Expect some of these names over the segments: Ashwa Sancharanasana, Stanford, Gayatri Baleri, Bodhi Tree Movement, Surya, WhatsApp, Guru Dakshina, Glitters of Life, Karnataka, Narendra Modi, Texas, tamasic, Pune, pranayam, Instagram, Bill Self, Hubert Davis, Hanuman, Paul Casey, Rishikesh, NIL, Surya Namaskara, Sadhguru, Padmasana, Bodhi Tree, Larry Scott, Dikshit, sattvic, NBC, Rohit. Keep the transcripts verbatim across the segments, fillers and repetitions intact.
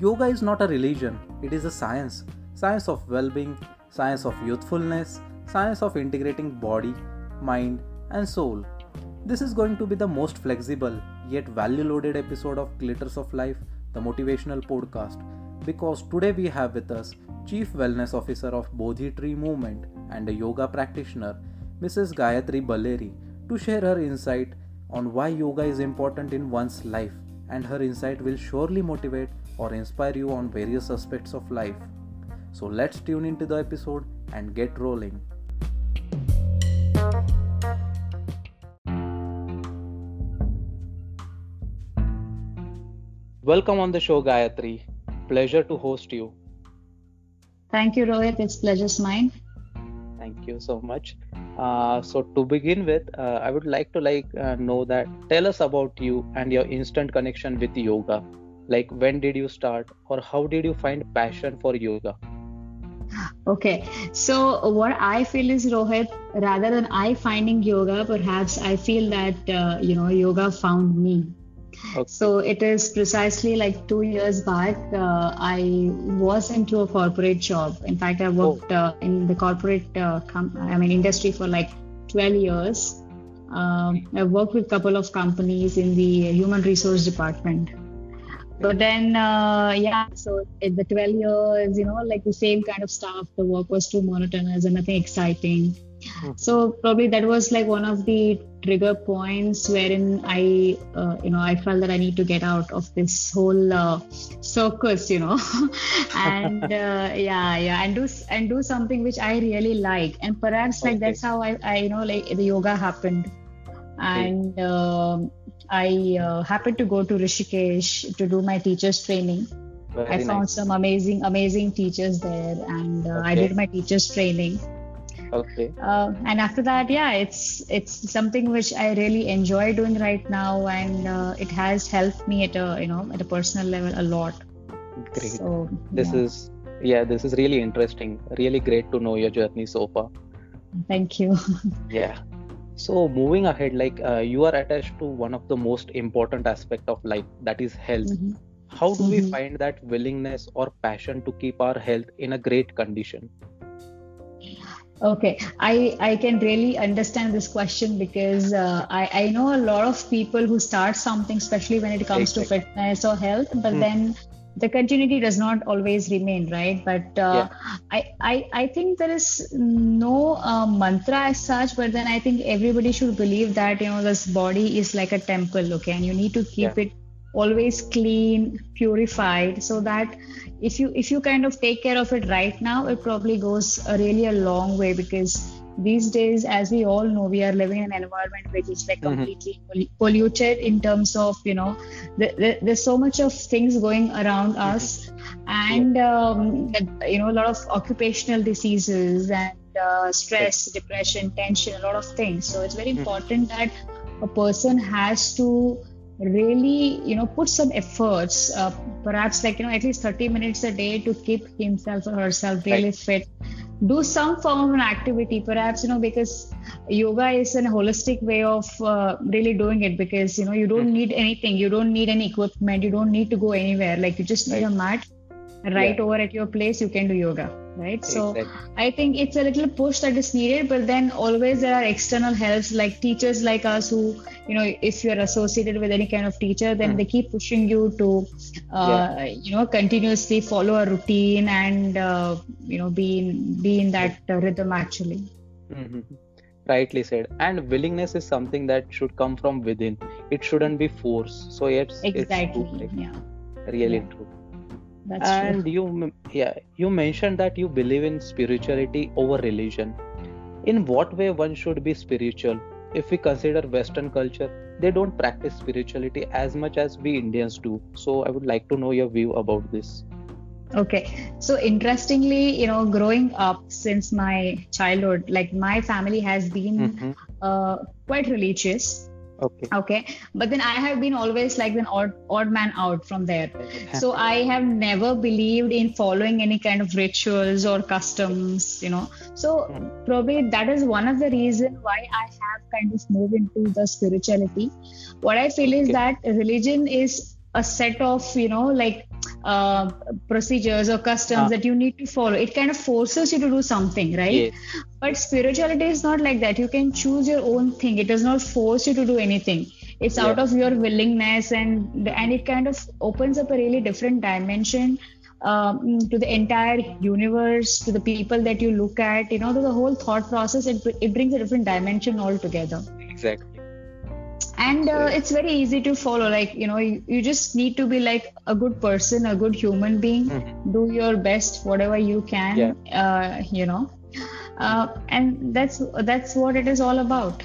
Yoga is not a religion, it is a science. Science of well-being, science of youthfulness, science of integrating body, mind and soul. This is going to be the most flexible yet value-loaded episode of Glitters of Life, the motivational podcast, because today we have with us Chief Wellness Officer of Bodhi Tree Movement and a yoga practitioner, Missus Gayatri Baleri, to share her insight on why yoga is important in one's life, and her insight will surely motivate or inspire you on various aspects of life. So let's tune into the episode and get rolling. Welcome on the show, Gayatri. Pleasure to host you. Thank you, Rohit. It's pleasure's mine. Thank you so much. Uh, so to begin with, uh, I would like to like uh, know that tell us about you and your instant connection with yoga. Like, when did you start, or how did you find passion for yoga? Okay, so what I feel is, Rohit, rather than I finding yoga, perhaps I feel that uh, you know yoga found me. Okay. So it is precisely like two years back, uh, I was into a corporate job. In fact, I worked oh. uh, in the corporate uh, com- I mean industry for like twelve years. Um, I worked with a couple of companies in the human resource department. But then, uh, yeah, so in the twelve years, you know, like the same kind of stuff, the work was too monotonous and nothing exciting. So probably that was like one of the trigger points wherein I, uh, you know, I felt that I need to get out of this whole uh, circus, you know, and uh, yeah, yeah, and do and do something which I really like, and perhaps okay. like that's how I, I, you know, like the yoga happened, and uh, I uh, happened to go to Rishikesh to do my teacher's training. Very I found nice. some amazing, amazing teachers there, and uh, okay. I did my teacher's training. Okay. Uh, and after that, yeah, it's it's something which I really enjoy doing right now, and uh, it has helped me at a you know at a personal level a lot. Great. So, this yeah. is yeah, this is really interesting. Really great to know your journey so far. Thank you. Yeah. So moving ahead, like uh, you are attached to one of the most important aspects of life, that is health. Mm-hmm. How do mm-hmm. we find that willingness or passion to keep our health in a great condition? Okay, I, I can really understand this question, because uh, I, I know a lot of people who start something, especially when it comes exactly. to fitness or health, but mm. then the continuity does not always remain, right? But uh, yeah. I, I, I think there is no uh, mantra as such, but then I think everybody should believe that, you know, this body is like a temple, okay, and you need to keep yeah. it always clean, purified, so that if you if you kind of take care of it right now, it probably goes a really a long way, because these days, as we all know, we are living in an environment which is like completely mm-hmm. polluted in terms of, you know, the, the, there's so much of things going around mm-hmm. us, and um, you know, a lot of occupational diseases and uh, stress, depression, tension, a lot of things. So it's very important mm-hmm. that a person has to really, you know, put some efforts, uh, perhaps like, you know, at least thirty minutes a day to keep himself or herself really right. fit. Do some form of an activity, perhaps, you know, because yoga is a holistic way of uh, really doing it, because, you know, you don't mm-hmm. need anything. You don't need any equipment. You don't need to go anywhere. Like, you just need right. a mat right yeah. over at your place. You can do yoga. Right. So exactly. I think it's a little push that is needed, but then always there are external helps, like teachers like us who, you know, if you're associated with any kind of teacher, then mm. they keep pushing you to, uh, yeah. you know, continuously follow a routine and, uh, you know, be in, be in that uh, rhythm actually. Mm-hmm. Rightly said. And willingness is something that should come from within. It shouldn't be forced. So it's, exactly. it's true, like, yeah. really yeah. true. That's and true. you yeah you mentioned that you believe in spirituality over religion. In what way one should be spiritual? If we consider Western culture, they don't practice spirituality as much as we Indians do. So I would like to know your view about this. Okay, so interestingly, you know, growing up since my childhood, like my family has been mm-hmm. uh, quite religious. Okay. Okay. But then I have been always like an odd, odd man out from there. So I have never believed in following any kind of rituals or customs, you know. So probably that is one of the reasons why I have kind of moved into the spirituality. What I feel is okay. that religion is a set of, you know, like uh, procedures or customs ah. that you need to follow. It kind of forces you to do something, right? Yes. But spirituality is not like that. You can choose your own thing. It does not force you to do anything. It's yeah. out of your willingness, and and it kind of opens up a really different dimension um, to the entire universe, to the people that you look at, you know, to the whole thought process. It, it brings a different dimension altogether. Exactly. And uh, it's very easy to follow. Like, you know, you, you just need to be like a good person, a good human being, mm-hmm. do your best, whatever you can, yeah. uh, you know, uh, and that's, that's what it is all about.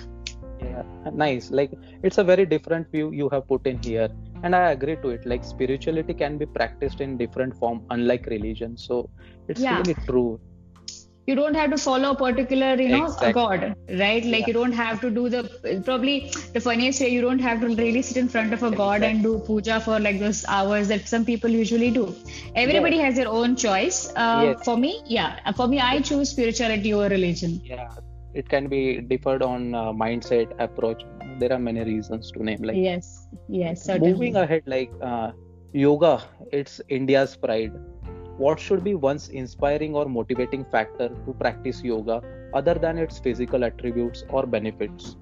Yeah, nice. Like, it's a very different view you have put in here. And I agree to it. Like, spirituality can be practiced in different form, unlike religion. So it's yeah. really true. You don't have to follow a particular, you know, exactly. God, right? Like yeah. you don't have to do the, probably the funniest way, you don't have to really sit in front of a God exactly. and do puja for like those hours that some people usually do. Everybody yeah. has their own choice. Uh, yes. For me, yeah. For me, I choose spirituality over religion. Yeah. It can be differed on uh, mindset, approach. There are many reasons to name, like. Yes. Yes. Certainly. Moving ahead, like uh, yoga, it's India's pride. What should be one's inspiring or motivating factor to practice yoga other than its physical attributes or benefits?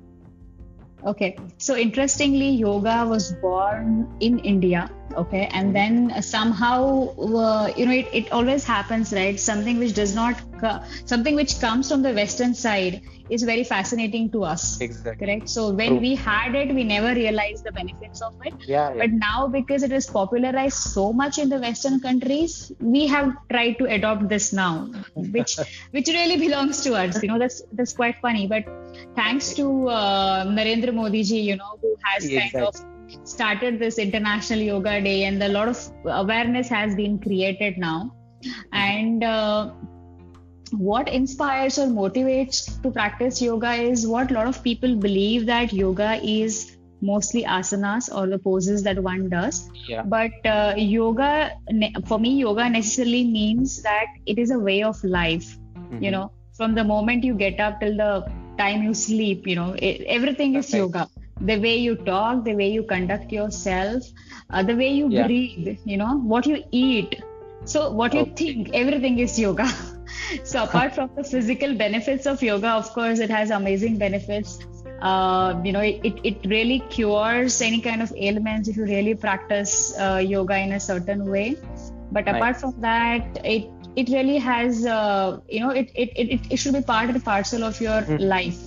Okay, so interestingly, yoga was born in India, okay, and then somehow, uh, you know, it, it always happens, right? Something which does not, co- something which comes from the Western side is very fascinating to us. Exactly. Correct? So when True. we had it, we never realized the benefits of it. Yeah, yeah. But now, because it is popularized so much in the Western countries, we have tried to adopt this now, which which really belongs to us. You know, that's that's quite funny. But thanks to uh, Narendra Modi ji, you know, who has yes, kind exactly. of started this International Yoga Day, and a lot of awareness has been created now. And uh, what inspires or motivates to practice yoga is what a lot of people believe, that yoga is mostly asanas or the poses that one does. Yeah. But uh, yoga, for me, yoga necessarily means that it is a way of life, mm-hmm. you know, from the moment you get up till the time you sleep, you know, it, everything Perfect. is yoga. The way you talk, the way you conduct yourself, uh, the way you yeah. breathe, you know, what you eat. So what okay. you think, everything is yoga. So apart from the physical benefits of yoga, of course, it has amazing benefits. Uh, you know, it, it really cures any kind of ailments if you really practice uh, yoga in a certain way. But apart nice. from that, it it really has, uh, you know, it, it, it, it should be part and parcel of your mm. life.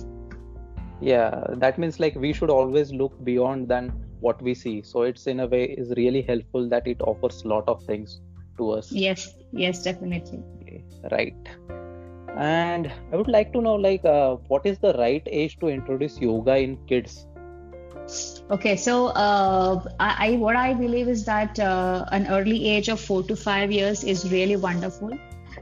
Yeah, that means like we should always look beyond than what we see. So it's in a way is really helpful that it offers a lot of things to us. Yes, yes, definitely. Right. And I would like to know, like, uh, what is the right age to introduce yoga in kids? Okay, so uh, I, I what I believe is that uh, an early age of four to five years is really wonderful.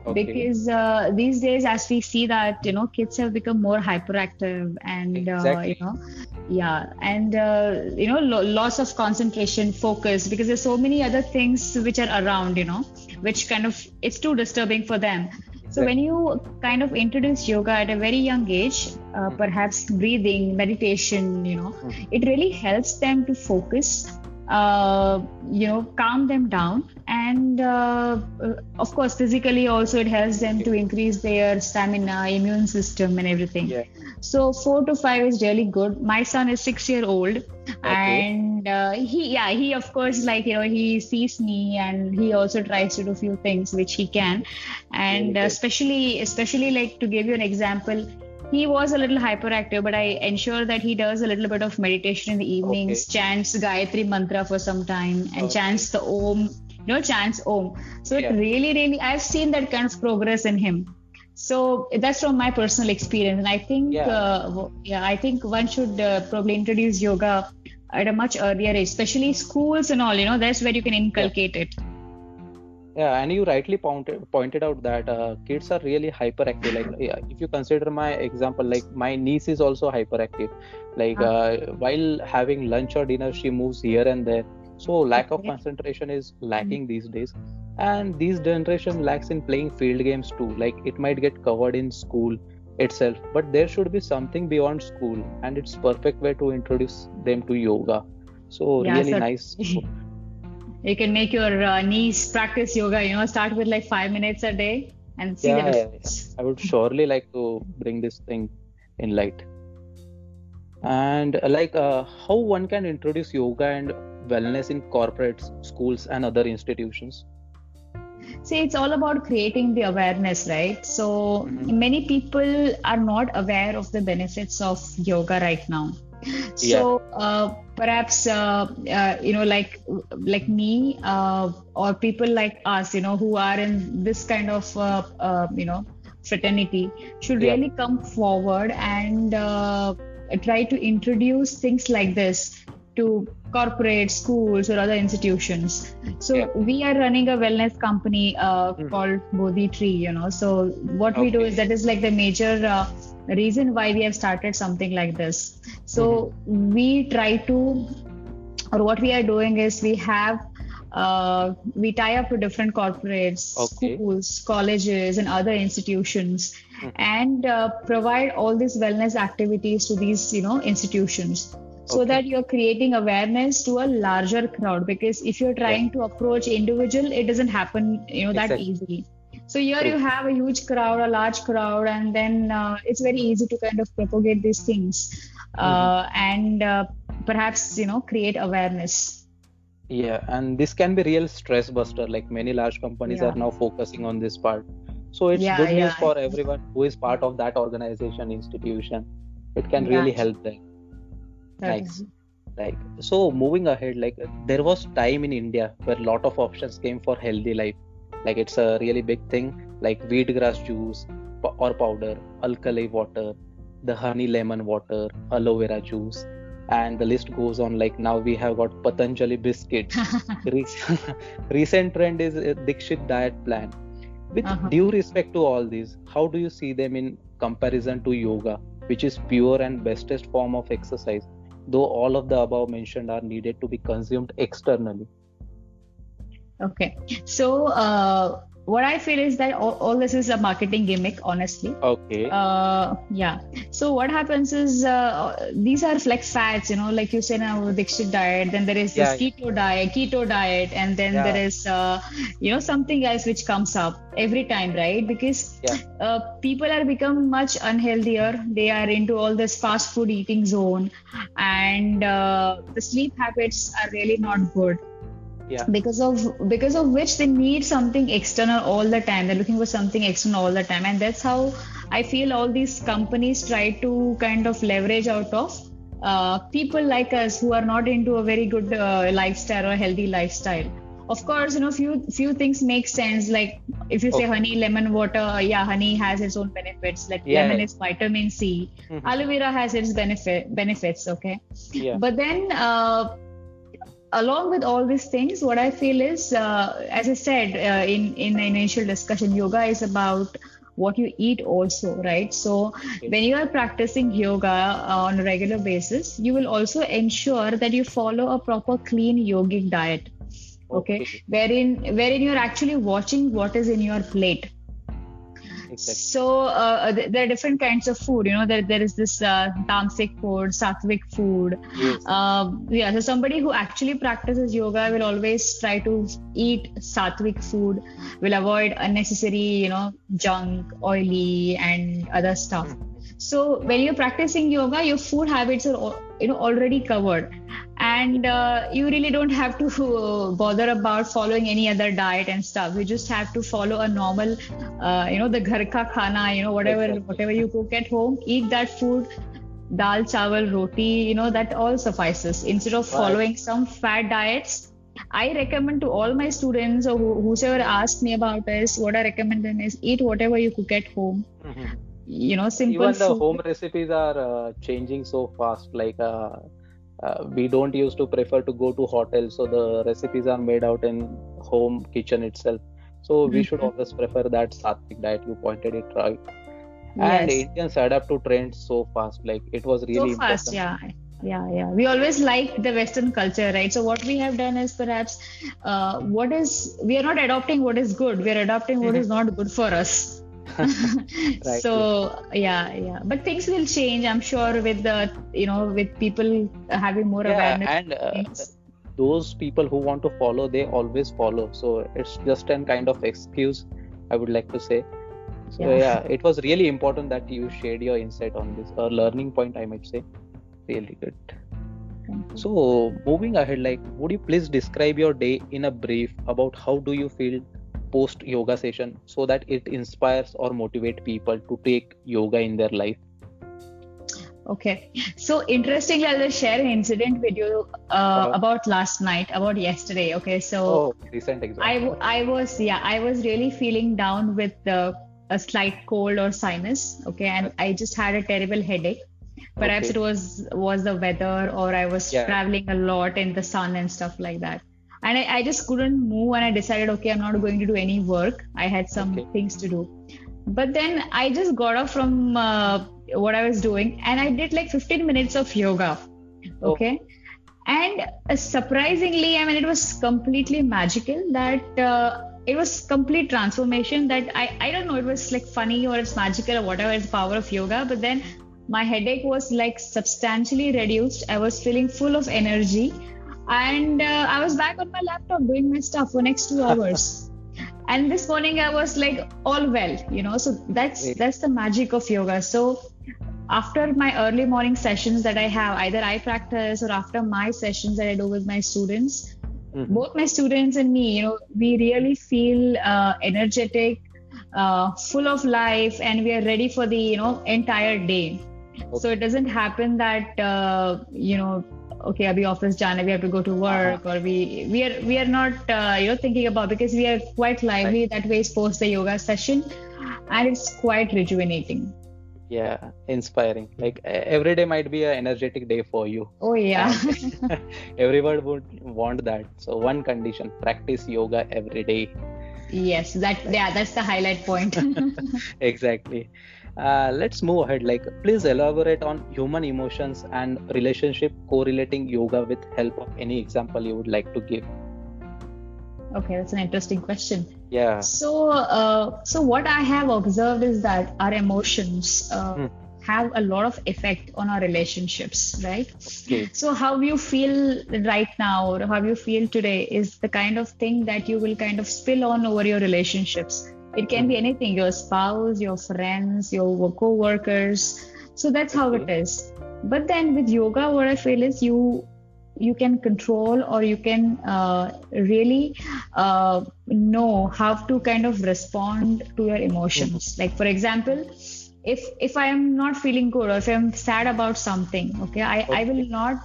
Okay. Because uh, these days, as we see that, you know, kids have become more hyperactive and, exactly. uh, you know, yeah. And, uh, you know, lo- loss of concentration, focus, because there's so many other things which are around, you know, which kind of, it's too disturbing for them. Exactly. So when you kind of introduce yoga at a very young age, uh, mm-hmm. perhaps breathing, meditation, you know, mm-hmm. it really helps them to focus. Uh, you know, calm them down, and uh, of course physically also it helps them to increase their stamina, immune system and everything. Yeah. So four to five is really good. My son is six year old, okay. and uh, he yeah he of course, like, you know, he sees me and he also tries to do few things which he can, and uh, especially especially like, to give you an example, he was a little hyperactive, but I ensure that he does a little bit of meditation in the evenings, okay. chants Gayatri mantra for some time, and okay. chants the Om, you know, chants Om. So yeah. it really, really, I've seen that kind of progress in him. So that's from my personal experience. And I think, yeah, uh, yeah I think one should uh, probably introduce yoga at a much earlier age, especially schools and all, you know, that's where you can inculcate yeah. it. Yeah, and you rightly pointed pointed out that uh, kids are really hyperactive. Like, yeah, if you consider my example, like my niece is also hyperactive. Like uh, while having lunch or dinner, she moves here and there. So lack of concentration is lacking these days, and this generation lacks in playing field games too. Like, it might get covered in school itself, but there should be something beyond school, and it's perfect way to introduce them to yoga. So yeah, really so- nice. You can make your uh, knees practice yoga, you know, start with like five minutes a day and see yeah, the difference. Yeah, I would surely like to bring this thing in light. And like uh, how one can introduce yoga and wellness in corporates, schools and other institutions? See, it's all about creating the awareness, right? So mm-hmm. many people are not aware of the benefits of yoga right now. So yeah. uh, perhaps, uh, uh, you know, like like me uh, or people like us, you know, who are in this kind of, uh, uh, you know, fraternity should yeah. really come forward and uh, try to introduce things like this to corporate schools or other institutions. So yeah. we are running a wellness company uh, mm-hmm. called Bodhi Tree, you know. So what okay. we do is that is like the major uh, reason why we have started something like this. So mm-hmm. we try to, or what we are doing is we have, uh, we tie up to different corporates, okay. schools, colleges and other institutions mm-hmm. and uh, provide all these wellness activities to these, you know, institutions. So okay. that you're creating awareness to a larger crowd, because if you're trying yeah. to approach individual, it doesn't happen, you know, exactly. that easily. So here True. You have a huge crowd, a large crowd, and then uh, it's very easy to kind of propagate these things uh, mm-hmm. and uh, perhaps, you know, create awareness. Yeah, and this can be real stress buster, like many large companies yeah. are now focusing on this part. So it's yeah, good yeah. news for everyone who is part of that organization, institution. It can yeah. really help them. Nice. Like, so moving ahead, like there was time in India where a lot of options came for healthy life. Like it's a really big thing, like wheatgrass juice or powder, alkali water, the honey lemon water, aloe vera juice, and the list goes on. Like now we have got Patanjali biscuits. Recent trend is a Dikshit diet plan. With uh-huh. due respect to all these, how do you see them in comparison to yoga, which is pure and bestest form of exercise? Though all of the above mentioned are needed to be consumed externally. Okay, so uh, what I feel is that all, all this is a marketing gimmick, honestly. Okay. Uh, yeah. So what happens is uh, these are like fads, you know, like you said now, Dikshit diet. Then there is this yeah. keto diet, keto diet, and then yeah. there is uh, you know, something else which comes up every time, right? Because yeah. uh, people are become much unhealthier. They are into all this fast food eating zone, and uh, the sleep habits are really not good. Yeah. Because of because of which they need something external all the time. They're looking for something external all the time, and that's how I feel all these companies try to kind of leverage out of uh, people like us who are not into a very good uh, lifestyle or healthy lifestyle. Of course, you know, few few things make sense. Like if you okay. say honey, lemon water, yeah, honey has its own benefits. Like yeah. lemon is vitamin C, mm-hmm. aloe vera has its benefit benefits. Okay, yeah. But then. Uh, Along with all these things, what I feel is, uh, as I said uh, in, in the initial discussion, yoga is about what you eat also, right? So okay. when you are practicing yoga on a regular basis, you will also ensure that you follow a proper clean yogic diet, okay? okay. Wherein, wherein you're actually watching what is in your plate. Exactly. So uh, there are different kinds of food, you know, there, there is this uh, tamasic food, sattvic food. Yes. Uh, yeah, so somebody who actually practices yoga will always try to eat sattvic food, will avoid unnecessary, you know, junk, oily and other stuff. Mm. So when you're practicing yoga, your food habits are, you know, already covered, and uh, you really don't have to uh, bother about following any other diet and stuff. You just have to follow a normal, uh, you know, the ghar ka khana, you know, whatever exactly. whatever you cook at home, eat that food, dal, chawal, roti, you know, that all suffices. Instead of following right. some fat diets, I recommend to all my students or wh- whosoever asks me about this, what I recommend them is eat whatever you cook at home. Mm-hmm. You know, simple even the food. Home recipes are uh, changing so fast. Like uh, uh, we don't used to prefer to go to hotels, so the recipes are made out in home kitchen itself. So mm-hmm. we should always prefer that sattvic diet. You pointed it right. Yes. And Indians adapt to trends so fast. Like it was really so fast. Important. Yeah. Yeah, yeah. We always like the Western culture, right? So what we have done is perhaps uh, what is we are not adopting what is good. We are adopting what mm-hmm. is not good for us. right. So yeah, yeah, but things will change, I'm sure, with the you know with people having more yeah, awareness. And uh, those people who want to follow, they always follow. So it's just an kind of excuse, I would like to say. So yeah, yeah it was really important that you shared your insight on this, or learning point, I might say. Really good. So moving ahead, like, would you please describe your day in a brief about how do you feel post yoga session, so that it inspires or motivate people to take yoga in their life? Okay, so interestingly, I'll just share an incident with you uh, uh, about last night, about yesterday. Okay, so oh, recent example. I, I was yeah I was really feeling down with the, a slight cold or sinus. Okay, and I just had a terrible headache. Perhaps okay. it was was the weather, or I was yeah. traveling a lot in the sun and stuff like that. And I, I just couldn't move, and I decided, okay, I'm not going to do any work. I had some okay. things to do. But then I just got off from uh, what I was doing, and I did like fifteen minutes of yoga. Okay. Oh. And uh, surprisingly, I mean, it was completely magical that uh, it was complete transformation that I, I don't know, it was like funny or it's magical or whatever, it's the power of yoga. But then my headache was like substantially reduced. I was feeling full of energy, and uh, I was back on my laptop doing my stuff for next two hours. And this morning I was like all well, you know, so that's, that's the magic of yoga. So after my early morning sessions that I have, either I practice or after my sessions that I do with my students, mm-hmm. both my students and me, you know, we really feel uh, energetic, uh, full of life, and we are ready for the, you know, entire day. Okay. So it doesn't happen that, uh, you know, okay, abhi office jaana, we have to go to work, uh-huh. or we we are we are not uh, you know thinking about, because we are quite lively right. that way post the yoga session, and it's quite rejuvenating. Yeah, inspiring. Like every day might be an energetic day for you. Oh yeah. Everyone would want that. So one condition: practice yoga every day. Yes, that yeah, that's the highlight point. Exactly. Uh, let's move ahead. Like, please elaborate on human emotions and relationship correlating yoga with help of any example you would like to give. Okay, that's an interesting question. Yeah. So, uh, so what I have observed is that our emotions uh, hmm. have a lot of effect on our relationships, right? Okay. So how you feel right now, or how you feel today, is the kind of thing that you will kind of spill on over your relationships. It can be anything, your spouse, your friends, your co-workers. So that's how it is. But then with yoga, what I feel is you you can control, or you can uh, really uh, know how to kind of respond to your emotions. Like, for example, if if I am not feeling good, or if I'm sad about something, okay, I, okay. I will not.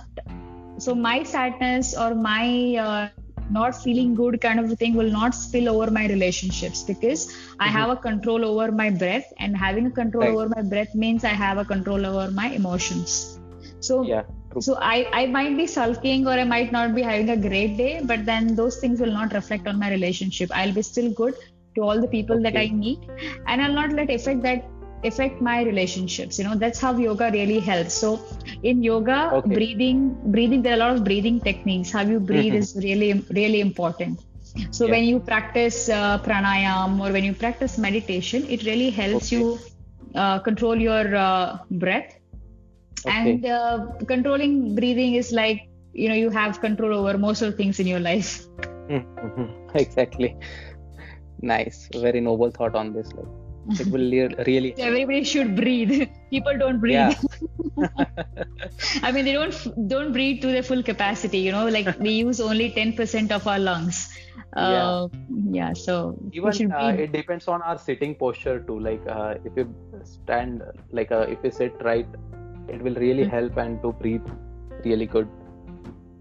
So my sadness or my... Uh, not feeling good kind of thing will not spill over my relationships, because mm-hmm. I have a control over my breath, and having a control right. over my breath means I have a control over my emotions. So yeah, so I, I might be sulking, or I might not be having a great day, but then those things will not reflect on my relationship. I'll be still good to all the people okay. that I meet, and I'll not let affect that affect my relationships. You know, that's how yoga really helps. So in yoga, okay. breathing breathing there are a lot of breathing techniques. How you breathe mm-hmm. is really really important. So yeah. when you practice uh, pranayam, or when you practice meditation, it really helps okay. you uh, control your uh, breath. Okay. And uh, controlling breathing is like, you know, you have control over most of the things in your life. Mm-hmm. Exactly. Nice, very noble thought on this, like. It will really. So everybody should breathe. People don't breathe. Yeah. I mean, they don't don't breathe to their full capacity. You know, like we use only ten percent of our lungs. Uh, yeah. Yeah. So even uh, it depends on our sitting posture too. Like uh, if you stand, like uh, if you sit right, it will really mm-hmm. help and to breathe really good.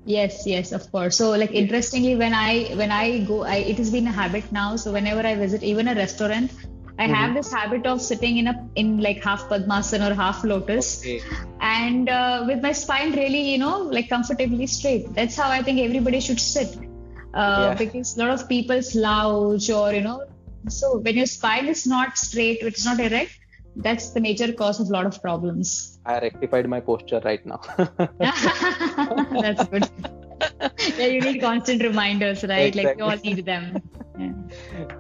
Yes, yes, of course. So like interestingly, when I when I go, I, it has been a habit now. So whenever I visit even a restaurant, I mm-hmm. have this habit of sitting in a in like half Padmasana or half lotus, okay. and uh, with my spine really, you know, like comfortably straight. That's how I think everybody should sit, uh, yeah. because a lot of people slouch, or you know, so when your spine is not straight, it's not erect, that's the major cause of a lot of problems. I rectified my posture right now. That's good. Yeah, you need constant reminders, right? Exactly. Like we all need them. Yeah.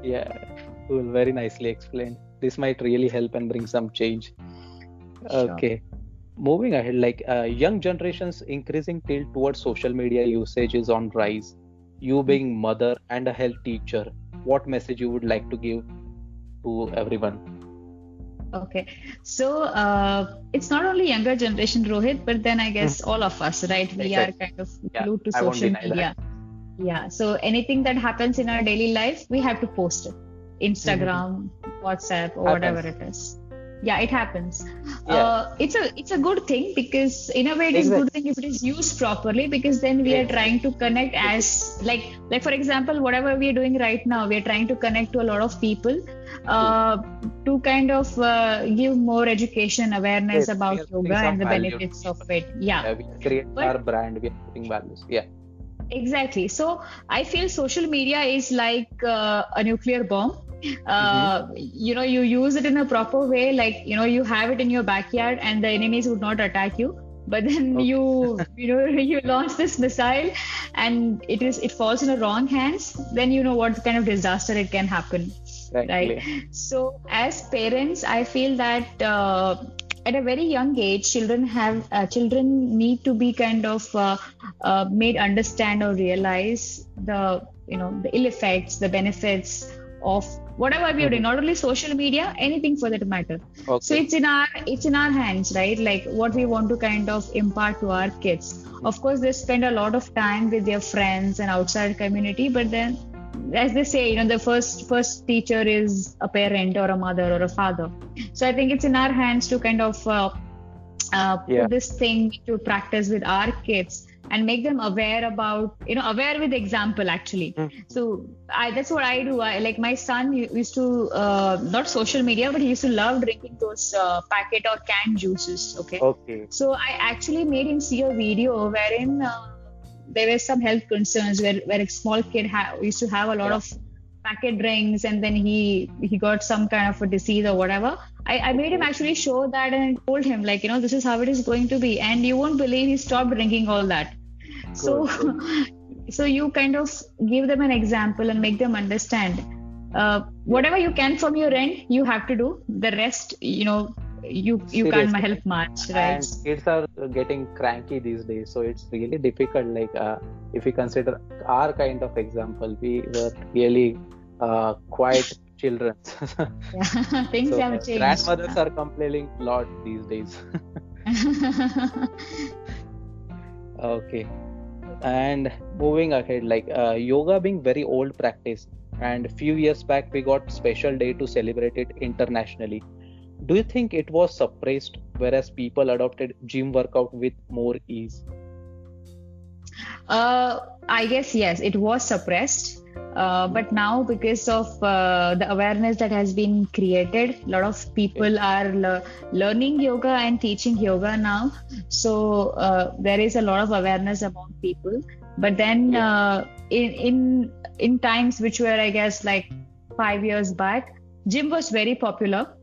Yeah. Cool, very nicely explained. This might really help and bring some change. Sure. Okay. moving ahead, like uh, young generations increasing tilt towards social media usage is on rise. You being mother and a health teacher, what message you would like to give to everyone? Okay, so uh, it's not only younger generation, Rohit, but then I guess all of us, right? We are kind of glued yeah, to social media. That. Yeah, so anything that happens in our daily life, we have to post it. Instagram, mm-hmm. WhatsApp, or happens. whatever it is. Yeah, it happens. Yeah. Uh, it's a it's a good thing, because in a way it is exactly. good thing if it is used properly, because then we yeah. are trying to connect as like like for example, whatever we are doing right now, we are trying to connect to a lot of people uh, to kind of uh, give more education, awareness yes. about yoga and the value. benefits of it. Yeah. yeah we create but, our brand. We are putting values. Yeah. Exactly. So I feel social media is like uh, a nuclear bomb. Uh, mm-hmm. You know, you use it in a proper way, like, you know, you have it in your backyard and the enemies would not attack you, but then okay. you you know you launch this missile and it is it falls in the wrong hands, then you know what kind of disaster it can happen, exactly. right? So as parents, I feel that uh, at a very young age, children have uh, children need to be kind of uh, uh, made understand or realize the you know the ill effects, the benefits of whatever we are doing, not only social media, anything for that matter. Okay. So it's in our it's in our hands, right? Like what we want to kind of impart to our kids. Of course, they spend a lot of time with their friends and outside community, but then, as they say, you know, the first first teacher is a parent or a mother or a father. So I think it's in our hands to kind of uh, uh, put yeah. this thing to practice with our kids. And make them aware about, you know, aware with example, actually. Mm-hmm. So I, that's what I do. I, like my son used to, uh, not social media, but he used to love drinking those uh, packet or canned juices. Okay. Okay. So I actually made him see a video wherein uh, there were some health concerns where, where a small kid ha- used to have a lot yeah. of packet drinks, and then he he got some kind of a disease or whatever. I, I made him actually show that and told him, like, you know, this is how it is going to be. And you won't believe he stopped drinking all that. So, so you kind of give them an example and make them understand. Uh, whatever you can from your end, you have to do. The rest, you know, you you Seriously. can't help much, right? And kids are getting cranky these days, so it's really difficult. Like uh, if we consider our kind of example, we were really uh, quiet children. yeah, things so, have uh, changed. Grandmothers yeah. are complaining a lot these days. Okay, and moving ahead, like uh, yoga being very old practice, and few years back we got special day to celebrate it internationally. Do you think it was suppressed, whereas people adopted gym workout with more ease? Uh, I guess yes, it was suppressed. Uh, but now, because of uh, the awareness that has been created, a lot of people are le- learning yoga and teaching yoga now. So uh, there is a lot of awareness among people. But then uh, in, in in times which were, I guess, like five years back, gym was very popular.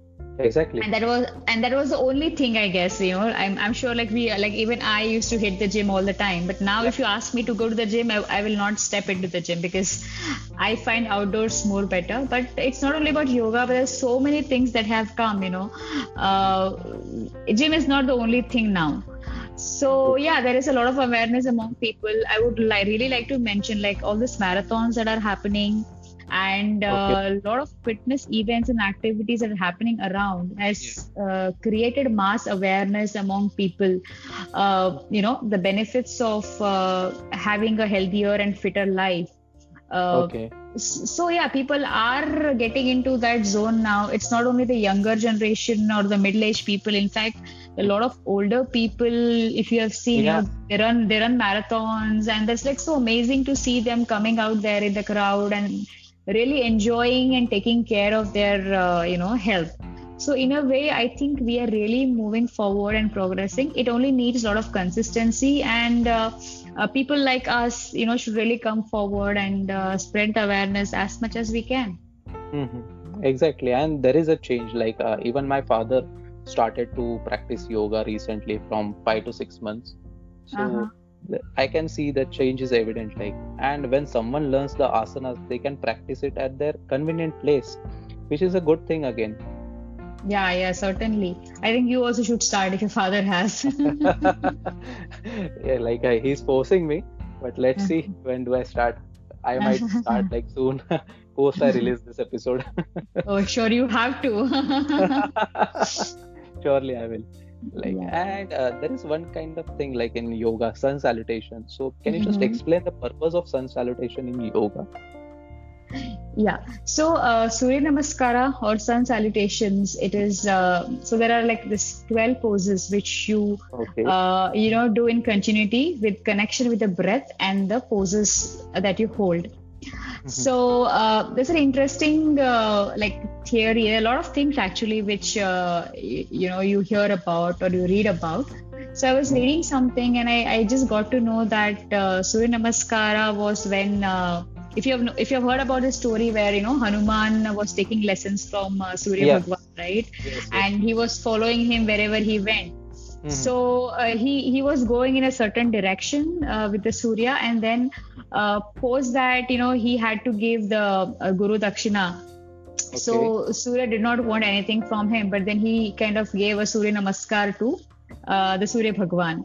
Exactly. And that was and that was the only thing, I guess, you know, I'm I'm sure like we like even I used to hit the gym all the time. But now yeah. if you ask me to go to the gym, I, I will not step into the gym, because I find outdoors more better. But it's not only about yoga, but there's so many things that have come, you know, uh, gym is not the only thing now. So yeah, there is a lot of awareness among people. I would li- really like to mention like all these marathons that are happening. And uh, okay. a lot of fitness events and activities that are happening around has yeah. uh, created mass awareness among people. Uh, you know, the benefits of uh, having a healthier and fitter life. Uh, okay. So yeah, people are getting into that zone now. It's not only the younger generation or the middle-aged people. In fact, a lot of older people, if you have seen, yeah. you know, they run they run marathons, and that's like so amazing to see them coming out there in the crowd and really enjoying and taking care of their uh, you know health. So in a way, I think we are really moving forward and progressing. It only needs a lot of consistency, and uh, uh, people like us, you know, should really come forward and uh, spread the awareness as much as we can. Mm-hmm. Exactly, and there is a change. Like uh, even my father started to practice yoga recently from five to six months. So. Uh-huh. I can see that change is evident, like, and when someone learns the asanas, they can practice it at their convenient place, which is a good thing again. Yeah, yeah, certainly. I think you also should start if your father has. Yeah, like I, he's forcing me, but let's see, when do I start? I might start like soon, post I release this episode. Oh, sure, you have to. Surely I will. Like, yeah. And uh, there is one kind of thing like in yoga, sun salutation. So can you mm-hmm. just explain the purpose of sun salutation in yoga? Yeah. So uh, Surya Namaskara or sun salutations, it is, uh, so there are like this twelve poses which you, okay. uh, you know, do in continuity with connection with the breath and the poses that you hold. Mm-hmm. So uh, there's an interesting uh, like theory, a lot of things actually, which, uh, y- you know, you hear about or you read about. So I was reading something and I, I just got to know that uh, Surya Namaskara was when, uh, if you have if you have heard about the story where, you know, Hanuman was taking lessons from uh, Surya yeah. Bhagwan, right? Yes, yes. And he was following him wherever he went. Mm-hmm. So uh, he, he was going in a certain direction uh, with the Surya, and then uh, post that, you know, he had to give the uh, Guru Dakshina. Okay. So Surya did not want anything from him, but then he kind of gave a Surya Namaskar to uh, the Surya Bhagwan.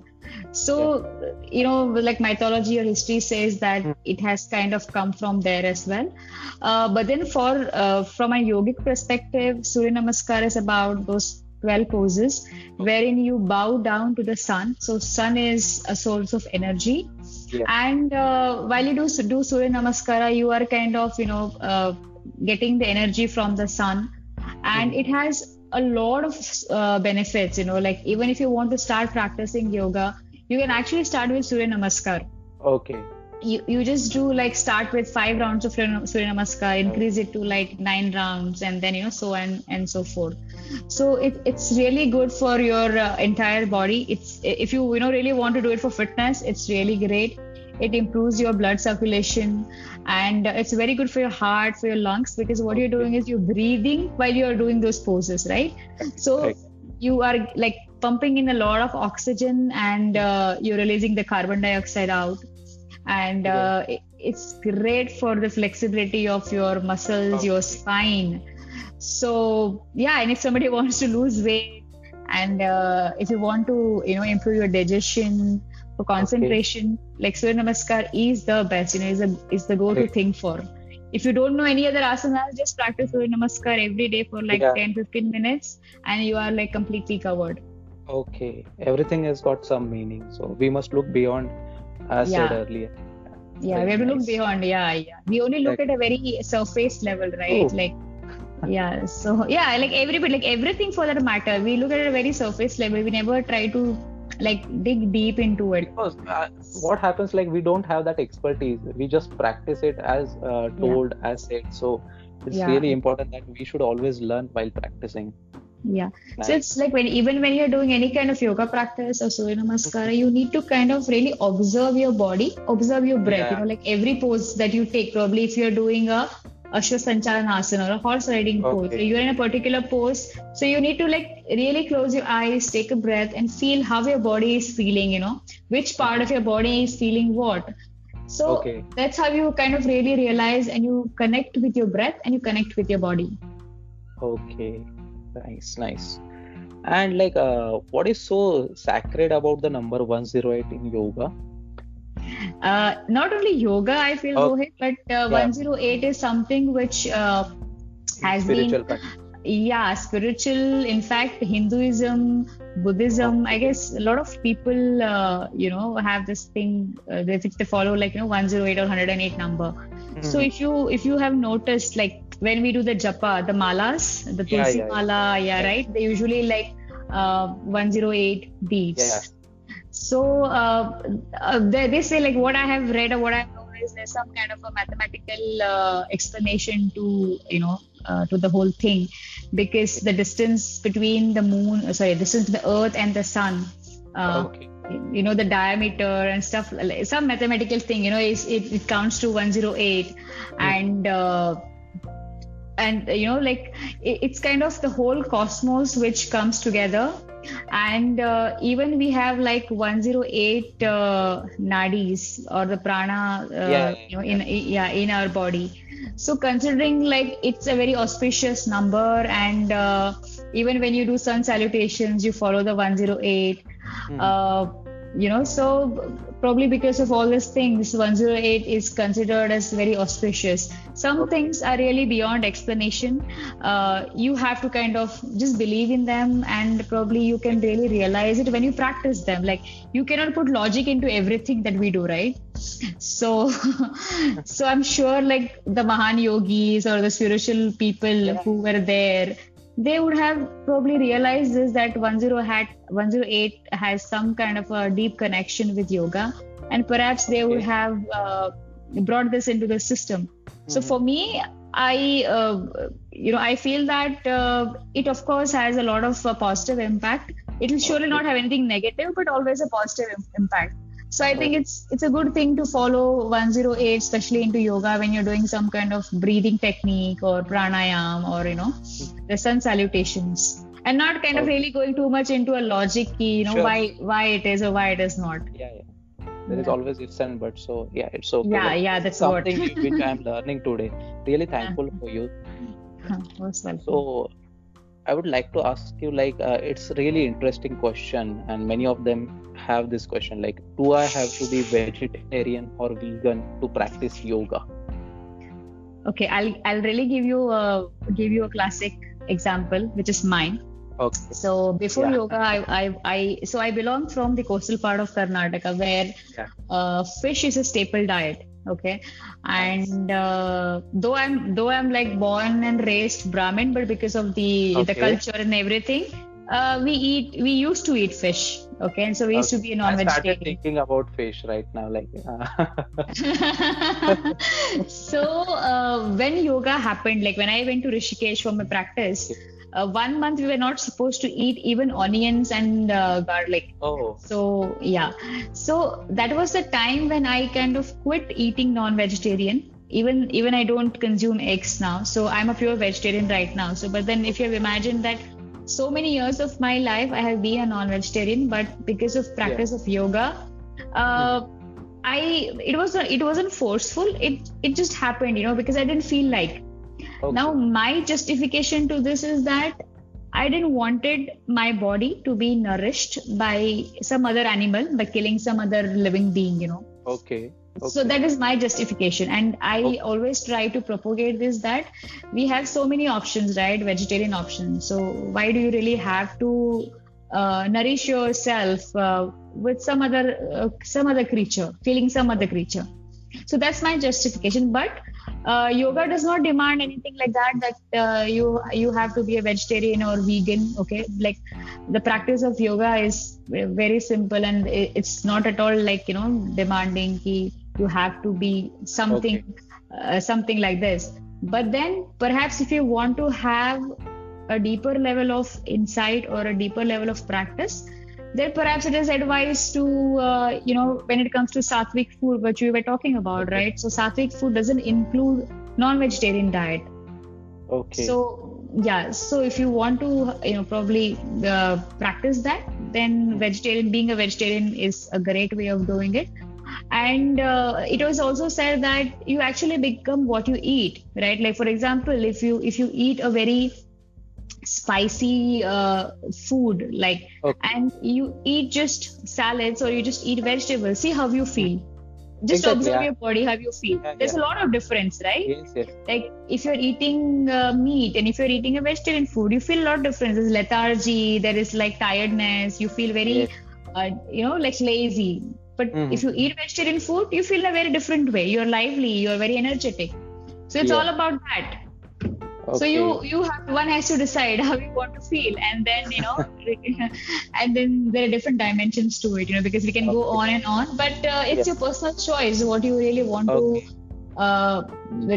So, yeah. you know, like mythology or history says that mm. it has kind of come from there as well. Uh, but then for uh, from a yogic perspective, Surya Namaskar is about those twelve poses wherein you bow down to the sun. So sun is a source of energy. Yeah. And uh, while you do, do Surya Namaskara, you are kind of, you know, uh, getting the energy from the sun. And mm. it has a lot of uh, benefits, you know, like even if you want to start practicing yoga, you can actually start with Surya Namaskar. Okay. You you just do like start with five rounds of Surya Namaskar, increase it to like nine rounds, and then, you know, so on and so forth. So it, it's really good for your uh, entire body. It's if you, you know, really want to do it for fitness, it's really great. It improves your blood circulation, and it's very good for your heart, for your lungs, because what okay. you're doing is you're breathing while you're doing those poses, right? So right. you are like pumping in a lot of oxygen, and uh, you're releasing the carbon dioxide out. And uh, yeah. it's great for the flexibility of your muscles, okay. your spine. So yeah, and if somebody wants to lose weight, and uh, if you want to, you know, improve your digestion, for concentration, okay. like Surya Namaskar is the best, you know, is, a, is the go-to right. thing for. If you don't know any other asanas, just practice Surya Namaskar every day for like yeah. ten to fifteen minutes, and you are like completely covered. Okay, everything has got some meaning, so we must look beyond, as yeah. said earlier. Yeah, very we have nice. to look beyond, yeah, yeah. We only look like, at a very surface level, right? Oh. Like, yeah, so, yeah, like everybody, like everything for that matter, we look at a very surface level, we never try to like dig deep into it. Because uh, what happens, like we don't have that expertise, we just practice it as uh, told, yeah. as said. So it's yeah. really important that we should always learn while practicing. Yeah. Nice. So it's like when even when you're doing any kind of yoga practice or Surya Namaskara, you need to kind of really observe your body, observe your breath, yeah. you know, like every pose that you take. Probably if you're doing a Ashwa Sancharanasana or a horse riding okay. pose, so you're in a particular pose, so you need to like really close your eyes, take a breath, and feel how your body is feeling, you know, which part of your body is feeling what. So okay. that's how you kind of really realize, and you connect with your breath and you connect with your body. Okay. Nice, nice. And like, uh, what is so sacred about the number one oh eight in yoga? Uh, not only yoga, I feel, oh, Rohit, but uh, yeah. one oh eight is something which uh, has spiritual been... Practice. Yeah, spiritual. In fact, Hinduism, Buddhism, okay. I guess a lot of people, uh, you know, have this thing, uh, they, they follow like, you know, one oh eight or one hundred eight number. Mm-hmm. So if you if you have noticed, like, when we do the japa, the malas, the tulsi yeah, yeah, mala, yeah, yeah, yeah, right? They usually like uh, one oh eight beads. Yeah, yeah. So uh, uh, they, they say like what I have read or what I know is there's some kind of a mathematical uh, explanation to, you know, uh, to the whole thing, because the distance between the moon, sorry, distance to the earth and the sun, uh, okay. you know, the diameter and stuff, like some mathematical thing, you know, is it, it counts to one oh eight yeah. and... Uh, And, you know, like, it's kind of the whole cosmos which comes together And uh, even we have like one hundred eight uh, nadis or the prana uh, yeah, you know, in, yeah, in our body. So considering like it's a very auspicious number, and uh, even when you do sun salutations, you follow the one hundred eight. Mm. Uh, you know, so probably because of all these things, one hundred eight is considered as very auspicious. Some things are really beyond explanation. Uh, you have to kind of just believe in them, and probably you can really realize it when you practice them. Like, you cannot put logic into everything that we do, right? So, so I'm sure like the Mahan yogis or the spiritual people yeah. who were there, they would have probably realized this, that one hundred eight has some kind of a deep connection with yoga, and perhaps they would have uh, brought this into the system. Mm-hmm. So for me, I, uh, you know, I feel that uh, it of course has a lot of uh, positive impact. It will surely not have anything negative, but always a positive im- impact. So I think it's it's a good thing to follow one hundred eight, especially into yoga when you're doing some kind of breathing technique or pranayam or, you know, the sun salutations, and not kind of really going too much into a logic key, you know, sure. why why it is or why it is not. Yeah, yeah. There yeah. is always ifs and buts. So yeah, it's okay. Yeah, like, yeah, that's something what. Which I'm learning today. Really thankful yeah. for you. Huh, so I would like to ask you, like, uh, it's really interesting question, and many of them have this question, like, do I have to be vegetarian or vegan to practice yoga? Okay, I'll I'll really give you a, give you a classic example, which is mine. Okay. So before yeah. yoga, I, I I so I belong from the coastal part of Karnataka, where yeah. uh, fish is a staple diet. Okay, and uh, though I'm though I'm like born and raised Brahmin, but because of the okay. the culture and everything, uh, we eat we used to eat fish. Okay, and so we used okay. to be a non-vegetarian. I started thinking about fish right now, like. Uh. So uh, when yoga happened, like when I went to Rishikesh for my practice. Uh, one month we were not supposed to eat even onions and uh, garlic. Oh. So yeah, so that was the time when I kind of quit eating non-vegetarian. Even even I don't consume eggs now, so I'm a pure vegetarian right now. So but then if you have imagined that so many years of my life I have been a non-vegetarian, but because of practice yeah. of yoga, uh, I it was it wasn't forceful. It it just happened, you know, because I didn't feel like. Okay. Now, my justification to this is that I didn't wanted my body to be nourished by some other animal, by killing some other living being, you know. Okay. okay. So that is my justification. And I okay. always try to propagate this, that we have so many options, right? Vegetarian options. So why do you really have to uh, nourish yourself uh, with some other, uh, some other creature, killing some other creature? So that's my justification. But uh, yoga does not demand anything like that, that uh, you you have to be a vegetarian or vegan. Okay, like the practice of yoga is very simple, and it's not at all like, you know, demanding ki you have to be something okay. uh, something like this. But then perhaps if you want to have a deeper level of insight or a deeper level of practice, then perhaps it is advised to, uh, you know, when it comes to sattvic food, which we were talking about, okay. right? So sattvic food doesn't include non-vegetarian diet. Okay. So, yeah. So if you want to, you know, probably uh, practice that, then vegetarian, being a vegetarian is a great way of doing it. And uh, it was also said that you actually become what you eat, right? Like, for example, if you if you eat a very spicy uh, food, like okay. and you eat just salads or you just eat vegetables, see how you feel. Just exactly, observe yeah. your body, how you feel. Yeah, there's yeah. a lot of difference, right? Yes, yes. Like if you're eating uh, meat and if you're eating a vegetarian food, you feel a lot of difference. There's lethargy, there is like tiredness, you feel very yes. uh, you know, like lazy. But mm-hmm. if you eat vegetarian food, you feel in a very different way. You're lively, you're very energetic. So it's yeah. all about that. Okay. So you you have one has to decide how you want to feel, and then, you know, and then there are different dimensions to it, you know, because we can okay. go on and on. But uh, it's yes. your personal choice what you really want okay. to uh,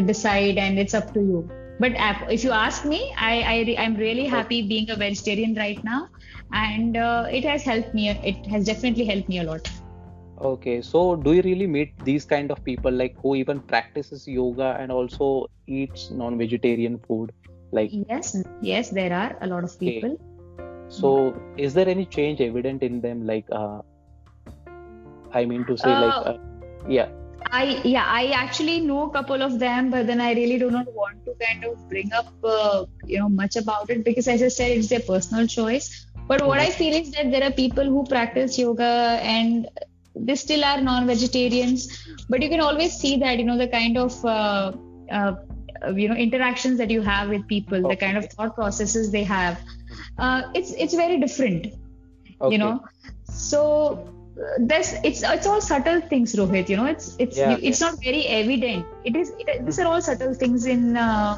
decide, and it's up to you. But if you ask me, I, I I'm really happy okay. being a vegetarian right now, and uh, it has helped me. It has definitely helped me a lot. Okay, so do you really meet these kind of people, like who even practices yoga and also eats non-vegetarian food? Like yes, yes, there are a lot of people. Okay. So is there any change evident in them? Like, uh, I mean to say uh, like, uh, yeah. I yeah I actually know a couple of them, but then I really do not want to kind of bring up uh, you know much about it, because as I said, it's their personal choice. But what I feel is that there are people who practice yoga and they still are non-vegetarians, but you can always see that, you know, the kind of uh, uh, you know interactions that you have with people, okay. the kind of thought processes they have, uh, it's it's very different, okay. you know. So that's it's it's all subtle things, Rohit, you know, it's it's yeah, it's yeah. not very evident. It is it, these are all subtle things in uh,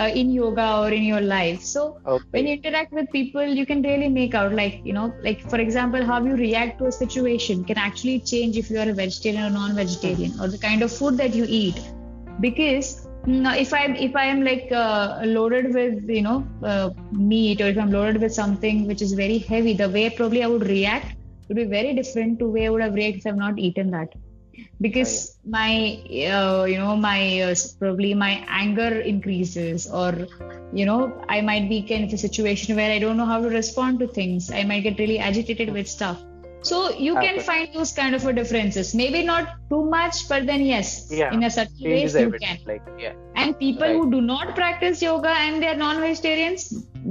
uh, in yoga or in your life. So okay. when you interact with people, you can really make out, like, you know, like for example, how you react to a situation can actually change if you are a vegetarian or non-vegetarian, mm-hmm. or the kind of food that you eat. Because now, if I if I am like uh, loaded with, you know, uh, meat, or if I'm loaded with something which is very heavy, the way probably I would react would be very different to where I would have reacted if I've not eaten that, because oh, yeah. my uh, you know my uh, probably my anger increases, or you know I might be in a situation where I don't know how to respond to things. I might get really agitated with stuff. So you can okay. find those kind of a differences. Maybe not too much, but then yes, yeah. in a certain way you can. Like, yeah. And people right. who do not practice yoga and they are non-vegetarians,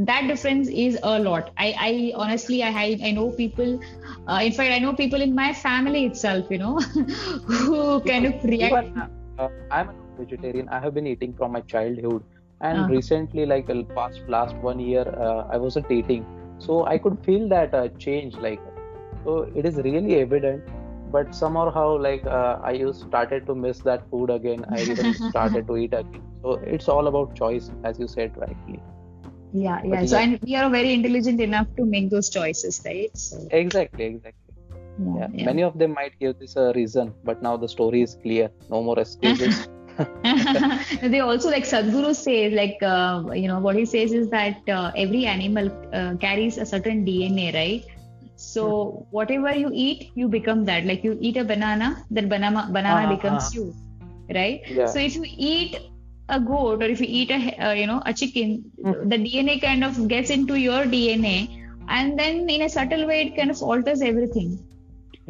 that difference is a lot. I, I honestly, I, I know people. Uh, in fact, I know people in my family itself, you know, who you kind are, of react. Are, uh, I'm a vegetarian. I have been eating from my childhood, and uh-huh. recently, like past last one year, uh, I wasn't eating, so I could feel that uh, change, like. So it is really evident, but somehow how like uh, I used started to miss that food again. I even started to eat again. So it's all about choice, as you said rightly. Yeah, yeah. But so yeah. and we are very intelligent enough to make those choices, right? So. Exactly, exactly. Yeah, yeah. yeah. Many of them might give this a reason, but now the story is clear. No more excuses. They also, like Sadhguru says, like uh, you know what he says is that uh, every animal uh, carries a certain D N A, right? So whatever you eat, you become that. Like you eat a banana, then banana banana uh-huh. becomes you, right? Yeah. So if you eat a goat, or if you eat a uh, you know a chicken, mm-hmm. the D N A kind of gets into your D N A, and then in a subtle way it kind of alters everything.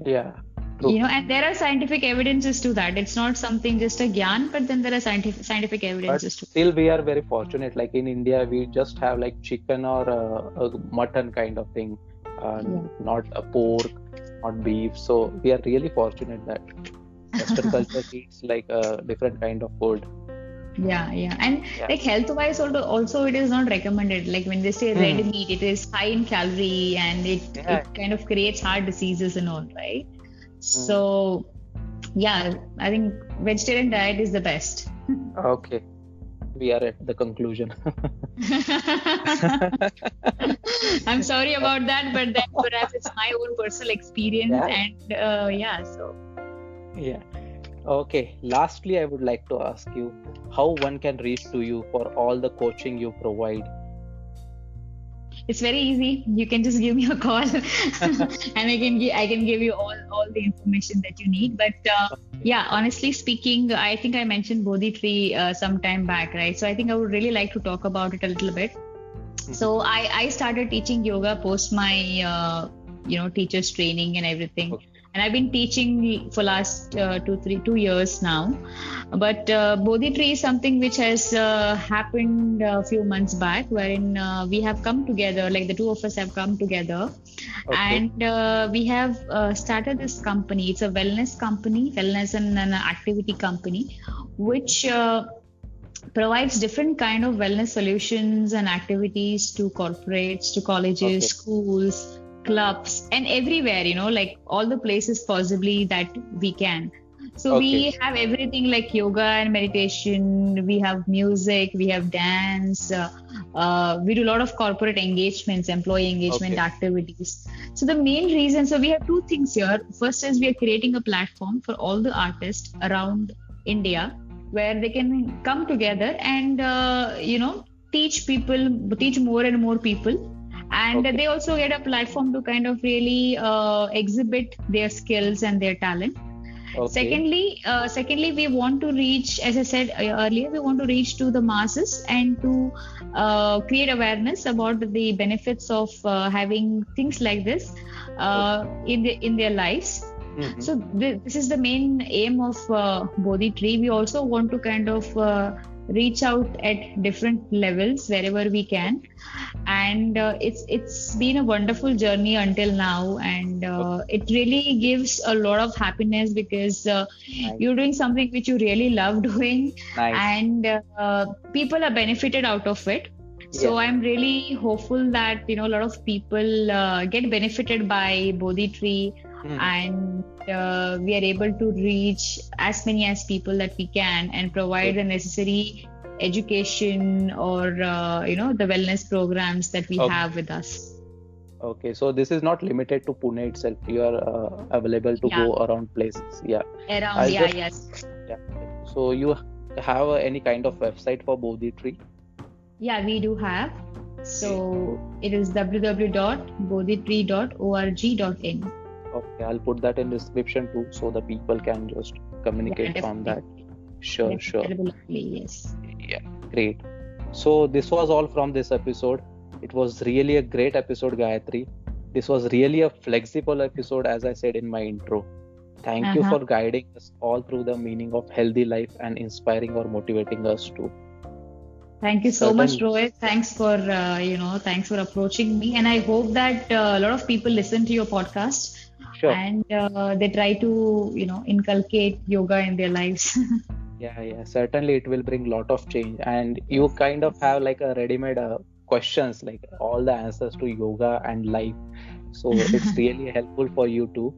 Yeah. True. You know, and there are scientific evidences to that. It's not something just a gyan, but then there are scientific scientific evidences but to. Still, we are very fortunate. Like in India, we just have like chicken or uh, a mutton kind of thing. Uh, yeah. Not a pork, not beef. So we are really fortunate that Western culture eats like a different kind of food. Yeah, yeah, and yeah. like health-wise, also, also it is not recommended. Like when they say mm. red meat, it is high in calorie and it, yeah. it kind of creates heart diseases and all, right? Mm. So yeah, I think vegetarian diet is the best. Okay. We are at the conclusion. I'm sorry about that, but then perhaps it's my own personal experience, yeah. and uh, yeah, so. Yeah. Okay. Lastly, I would like to ask you how one can reach to you for all the coaching you provide. It's very easy. You can just give me a call, and I can I can give you all, all the information that you need. But uh, yeah, honestly speaking, I think I mentioned Bodhi Tree uh, some time back, right? So I think I would really like to talk about it a little bit. Mm-hmm. So I, I started teaching yoga post my uh, you know teachers training and everything. Okay. And I've been teaching for last uh, two, three, two years now. But uh, Bodhi Tree is something which has uh, happened a few months back, wherein uh, we have come together, like the two of us have come together. Okay. And uh, we have uh, started this company. It's a wellness company, wellness and an activity company, which uh, provides different kind of wellness solutions and activities to corporates, to colleges, okay. schools, clubs, and everywhere, you know, like all the places possibly that we can. So okay. we have everything like yoga and meditation, we have music, we have dance, uh, uh, we do a lot of corporate engagements, employee engagement okay. activities. So the main reason, so we have two things here. First is we are creating a platform for all the artists around India where they can come together and, uh, you know, teach people, teach more and more people. And okay. they also get a platform to kind of really uh, exhibit their skills and their talent. Okay. Secondly, uh, secondly, we want to reach, as I said earlier, we want to reach to the masses and to uh, create awareness about the benefits of uh, having things like this uh, okay. in the, in their lives. Mm-hmm. So th- this is the main aim of uh, Bodhi Tree. We also want to kind of uh, reach out at different levels wherever we can, and uh, it's it's been a wonderful journey until now, and uh, it really gives a lot of happiness because uh, nice. You're doing something which you really love doing, nice. And uh, people are benefited out of it. So yes. I'm really hopeful that you know a lot of people uh, get benefited by Bodhi Tree. Mm. And uh, we are able to reach as many as people that we can and provide okay. the necessary education or uh, you know the wellness programs that we okay. have with us. Okay, so this is not limited to Pune itself. You are uh, available to yeah. go around places. Yeah. Around, I'll yeah, just, yes. Yeah. So you have uh, any kind of website for Bodhi Tree? Yeah, we do have. So it is w w w dot bodhi tree dot org dot in. Okay, I'll put that in description too, so the people can just communicate yeah, from that. Sure, definitely, sure. Definitely, yes. Yeah, great. So this was all from this episode. It was really a great episode, Gayatri. This was really a flexible episode, as I said in my intro. Thank uh-huh. you for guiding us all through the meaning of healthy life and inspiring or motivating us too. Thank you so Certain. much, Rohit. Thanks for, uh, you know, thanks for approaching me. And I hope that uh, a lot of people listen to your podcast. Sure. And uh, they try to, you know, inculcate yoga in their lives. yeah, yeah, certainly it will bring lot of change. And you kind of have like a ready-made uh, questions, like all the answers to yoga and life. So it's really helpful for you too.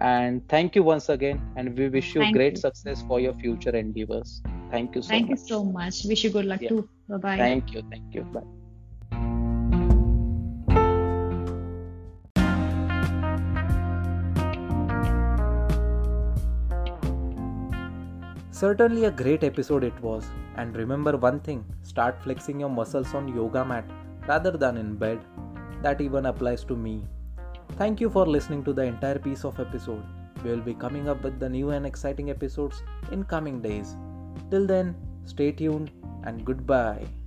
And thank you once again. And we wish you thank great you. success for your future endeavors. Thank you so thank much. Thank you so much. Wish you good luck yeah. too. Bye-bye. Thank you. Thank you. Bye. Certainly a great episode it was, and remember one thing, start flexing your muscles on yoga mat rather than in bed. That even applies to me. Thank you for listening to the entire piece of episode. We will be coming up with the new and exciting episodes in coming days. Till then, stay tuned and goodbye.